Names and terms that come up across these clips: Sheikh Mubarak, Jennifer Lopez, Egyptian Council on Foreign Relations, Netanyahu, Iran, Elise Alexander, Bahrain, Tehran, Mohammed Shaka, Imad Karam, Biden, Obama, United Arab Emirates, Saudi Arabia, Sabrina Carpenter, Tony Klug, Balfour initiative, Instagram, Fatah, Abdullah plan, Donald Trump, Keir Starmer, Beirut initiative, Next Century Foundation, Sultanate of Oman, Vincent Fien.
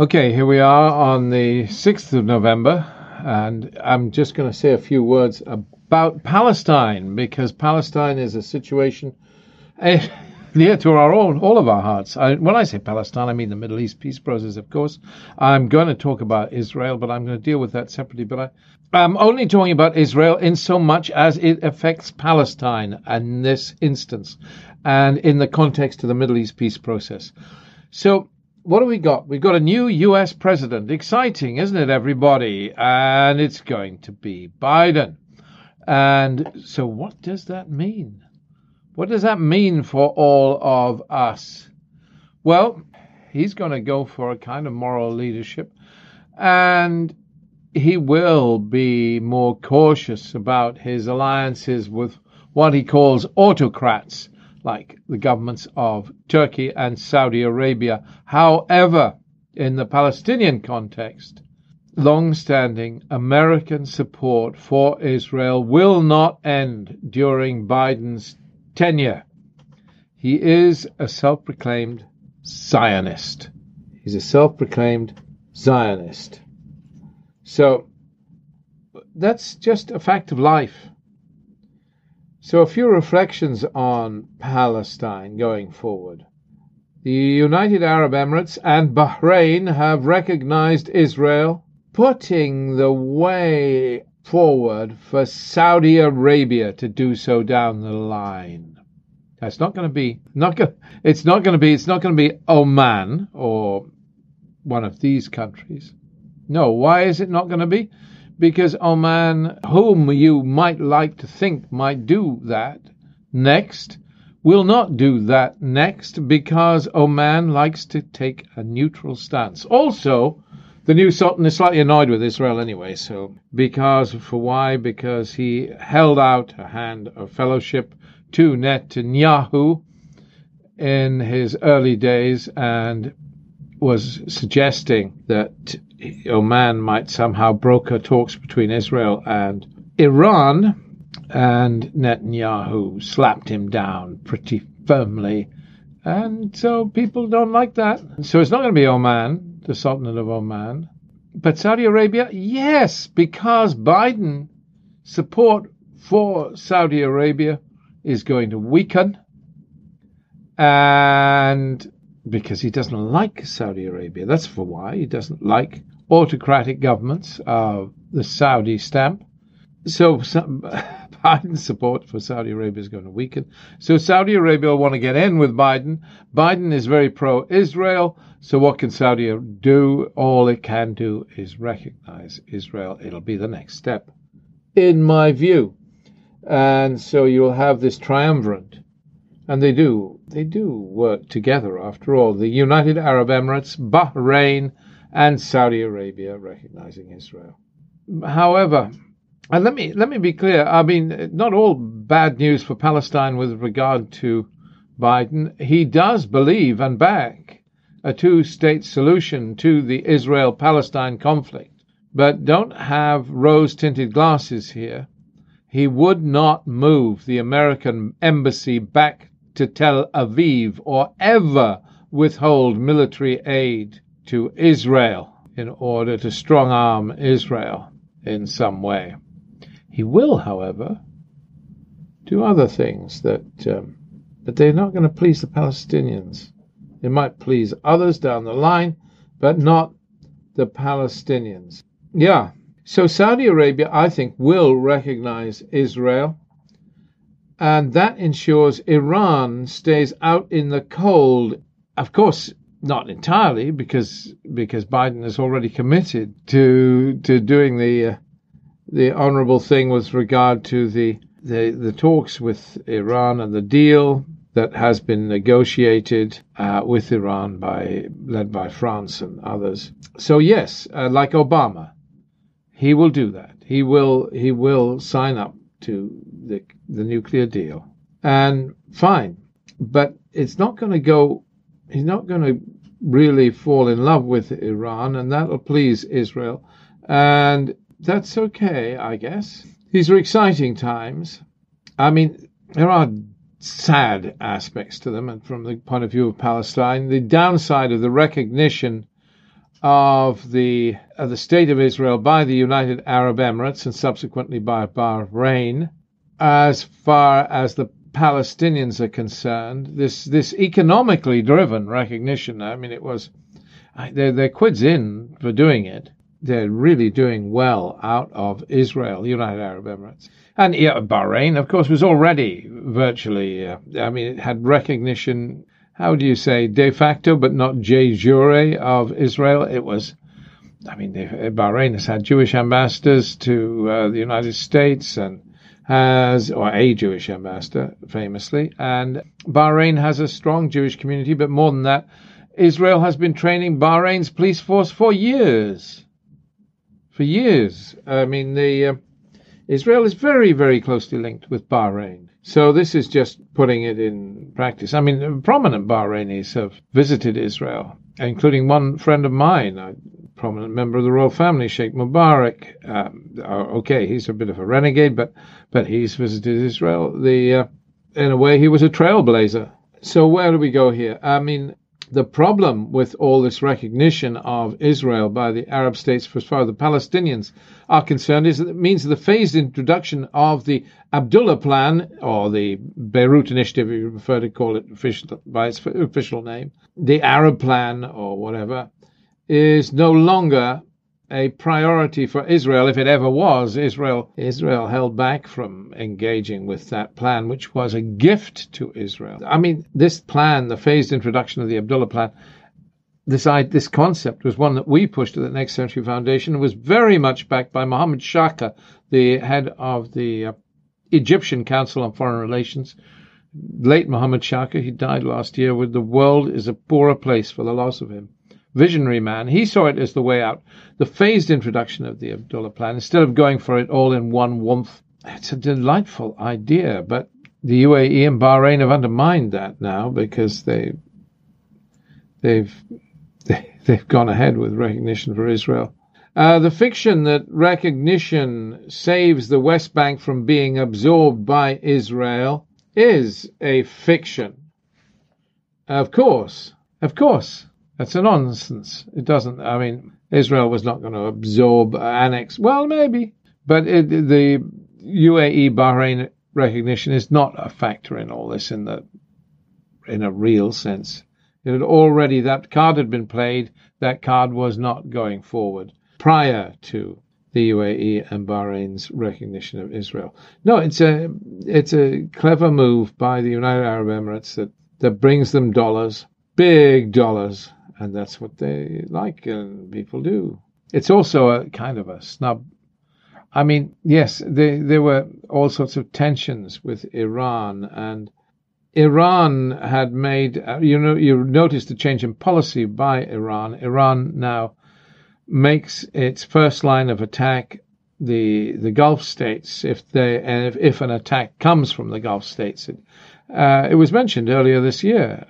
Okay, here we are on the 6th of November, and I'm just going to say a few words about Palestine, because Palestine is a situation near to our own, all of our hearts. When I say Palestine, I mean the Middle East peace process, of course. I'm going to talk about Israel, but I'm going to deal with that separately. But I'm only talking about Israel in so much as it affects Palestine in this instance, and in the context of the Middle East peace process. So, what have we got? We've got a new U.S. president. Exciting, isn't it, everybody? And it's going to be Biden. And so what does that mean? What does that mean for all of us? Well, he's going to go for a kind of moral leadership. And he will be more cautious about his alliances with what he calls autocrats, like the governments of Turkey and Saudi Arabia. However, in the Palestinian context, long-standing American support for Israel will not end during Biden's tenure. He is a self-proclaimed Zionist. He's a self-proclaimed Zionist. So that's just a fact of life. So a few reflections on Palestine going forward. The United Arab Emirates and Bahrain have recognized Israel, putting the way forward for Saudi Arabia to do so down the line. That's not going to be it's not going to be Oman or one of these countries. No, why is it not going to be? Because Oman, whom you might like to think might do that next, will not do that next, because Oman likes to take a neutral stance. Also, the new Sultan is slightly annoyed with Israel anyway, because he held out a hand of fellowship to Netanyahu in his early days and was suggesting that Oman might somehow broker talks between Israel and Iran, and Netanyahu slapped him down pretty firmly, and so people don't like that. So it's not going to be Oman, the Sultanate of Oman, but Saudi Arabia, yes, because Biden's support for Saudi Arabia is going to weaken, and because he doesn't like Saudi Arabia. That's for why. He doesn't like autocratic governments of the Saudi stamp. So Biden's support for Saudi Arabia is going to weaken. So Saudi Arabia will want to get in with Biden. Biden is very pro-Israel. So what can Saudi do? All it can do is recognize Israel. It'll be the next step, in my view. And so you'll have this triumvirate. And they do work together, after all. The United Arab Emirates, Bahrain, and Saudi Arabia recognizing Israel. However, and let me be clear, I mean, not all bad news for Palestine with regard to Biden. He does believe and back a two-state solution to the Israel-Palestine conflict. But don't have rose-tinted glasses here. He would not move the American embassy back to Tel Aviv or ever withhold military aid to Israel in order to strong-arm Israel in some way. He will, however, do other things that they're not going to please the Palestinians. It might please others down the line, but not the Palestinians. Yeah, so Saudi Arabia, I think, will recognize Israel. And that ensures Iran stays out in the cold. Of course, not entirely, because Biden is already committed to doing the honorable thing with regard to the talks with Iran and the deal that has been negotiated with Iran led by France and others. So yes, like Obama, he will do that. He will sign up to the nuclear deal, and fine, but it's not going to go. He's not going to really fall in love with Iran, and that'll please Israel, and that's okay, I guess. These are exciting times. I mean, there are sad aspects to them, and from the point of view of Palestine, the downside of the recognition of the State of Israel by the United Arab Emirates and subsequently by Bahrain. As far as the Palestinians are concerned, this economically driven recognition, I mean, it was, they're quids in for doing it. They're really doing well out of Israel, United Arab Emirates. And Bahrain, of course, was already virtually, it had recognition, how do you say, de facto, but not de jure of Israel. It was, Bahrain has had Jewish ambassadors to the United States and has, or a Jewish ambassador, famously. And Bahrain has a strong Jewish community, but more than that, Israel has been training Bahrain's police force for years. Israel is very, very closely linked with Bahrain. So this is just putting it in practice. I mean, prominent Bahrainis have visited Israel, including one friend of mine, a prominent member of the royal family, Sheikh Mubarak. He's a bit of a renegade, but he's visited Israel. In a way, he was a trailblazer. So where do we go here? The problem with all this recognition of Israel by the Arab states as far as the Palestinians are concerned is that it means the phased introduction of the Abdullah plan, or the Beirut initiative, if you prefer to call it by its official name, the Arab plan or whatever, is no longer a priority for Israel. If it ever was, Israel held back from engaging with that plan, which was a gift to Israel. This plan, the phased introduction of the Abdullah plan, this concept was one that we pushed at the Next Century Foundation and was very much backed by Mohammed Shaka, the head of the Egyptian Council on Foreign Relations. Late Mohammed Shaka, he died last year, the world is a poorer place for the loss of him. Visionary man, he saw it as the way out. The phased introduction of the Abdullah plan, instead of going for it all in one whomp. It's a delightful idea, but the UAE and Bahrain have undermined that now because they've gone ahead with recognition for Israel. The fiction that recognition saves the West Bank from being absorbed by Israel is a fiction. Of course. That's a nonsense. It doesn't. Israel was not going to absorb, annex. Well, maybe. But the UAE-Bahrain recognition is not a factor in all this in a real sense. That card had been played. That card was not going forward prior to the UAE and Bahrain's recognition of Israel. No, it's a clever move by the United Arab Emirates that brings them dollars, big dollars. And that's what they like, and people do. It's also a kind of a snub. Yes, there were all sorts of tensions with Iran, and Iran had made, you noticed the change in policy by Iran. Iran now makes its first line of attack the Gulf states, if an attack comes from the Gulf states. It was mentioned earlier this year.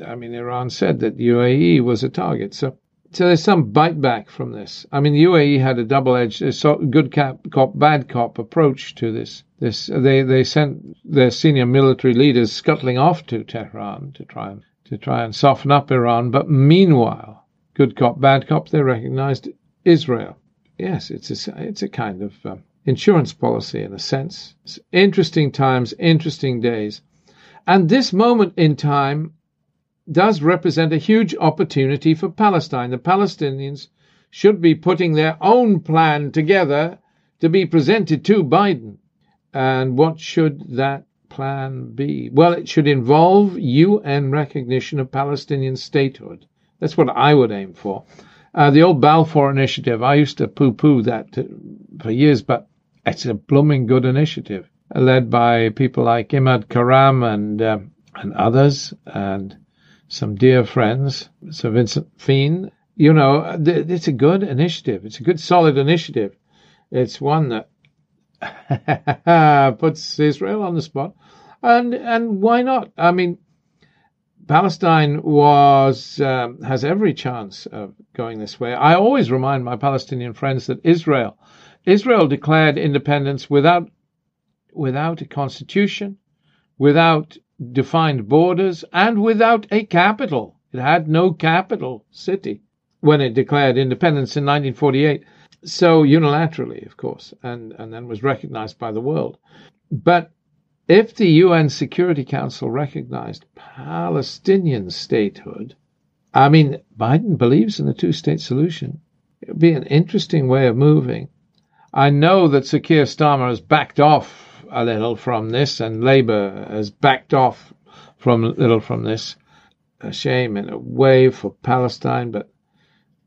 Iran said that UAE was a target. So there's some bite back from this. UAE had a double-edged, good cop, bad cop approach to this. They sent their senior military leaders scuttling off to Tehran to try and soften up Iran. But meanwhile, good cop, bad cop, they recognized Israel. Yes, it's a kind of insurance policy in a sense. It's interesting times, interesting days. And this moment in time does represent a huge opportunity for Palestine. The Palestinians should be putting their own plan together to be presented to Biden. And what should that plan be? Well, it should involve UN recognition of Palestinian statehood. That's what I would aim for. The old Balfour initiative, I used to poo-poo that for years, but it's a blooming good initiative, led by people like Imad Karam and others, and some dear friends, Sir Vincent Fien. It's a good initiative. It's a good, solid initiative. It's one that puts Israel on the spot. And why not? Palestine has every chance of going this way. I always remind my Palestinian friends that Israel declared independence without a constitution, without defined borders, and without a capital. It had no capital city. when it declared independence in 1948, so unilaterally, of course, and then was recognized by the world. But if the UN Security Council recognized Palestinian statehood, I mean, Biden believes in the two-state solution. It would be an interesting way of moving. I know that Sir Keir Starmer has backed off a little from this, and Labour has backed off from this. A shame in a way for Palestine,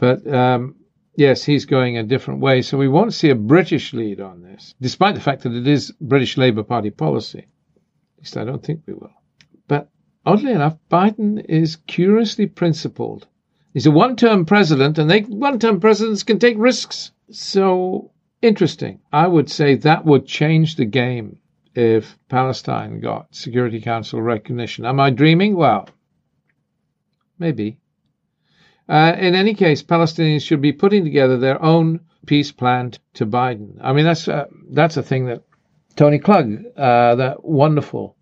but yes, he's going a different way. So we won't see a British lead on this, despite the fact that it is British Labour Party policy. At least I don't think we will. But oddly enough, Biden is curiously principled. He's a one-term president, and one-term presidents can take risks. So interesting. I would say that would change the game if Palestine got Security Council recognition. Am I dreaming? Well, maybe. In any case, Palestinians should be putting together their own peace plan to Biden. I mean, that's a thing that Tony Klug, that wonderful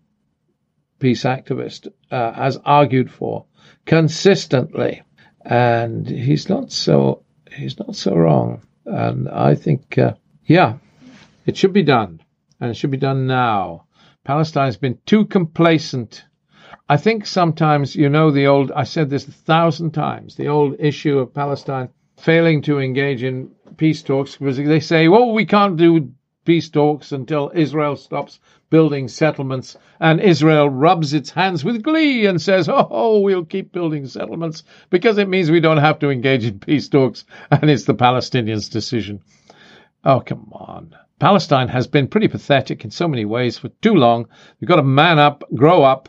peace activist, has argued for consistently, and he's not so wrong. And I think, it should be done, and it should be done now. Palestine's been too complacent. I think sometimes, I said this 1,000 times, the old issue of Palestine failing to engage in peace talks, because they say, well, we can't do peace talks until Israel stops building settlements, and Israel rubs its hands with glee and says, oh, we'll keep building settlements because it means we don't have to engage in peace talks, and it's the Palestinians' decision. Oh, come on. Palestine has been pretty pathetic in so many ways for too long. You've got to man up, grow up.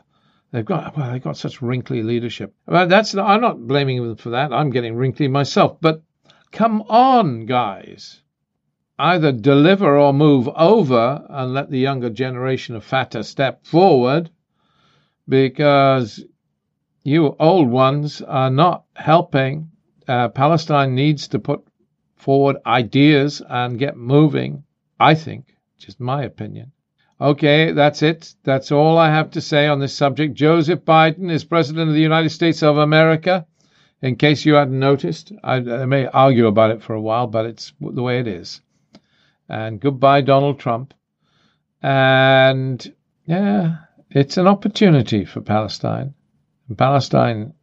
They've got such wrinkly leadership. I'm not blaming them for that. I'm getting wrinkly myself. But come on, guys. Either deliver or move over and let the younger generation of Fatah step forward, because you old ones are not helping. Palestine needs to put forward ideas and get moving, I think, just my opinion. Okay, that's it. That's all I have to say on this subject. Joseph Biden is President of the United States of America. In case you hadn't noticed, I may argue about it for a while, but it's the way it is. And goodbye, Donald Trump. And, it's an opportunity for Palestine. And Palestine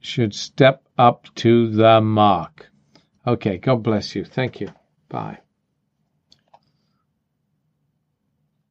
should step up to the mark. Okay, God bless you. Thank you. Bye.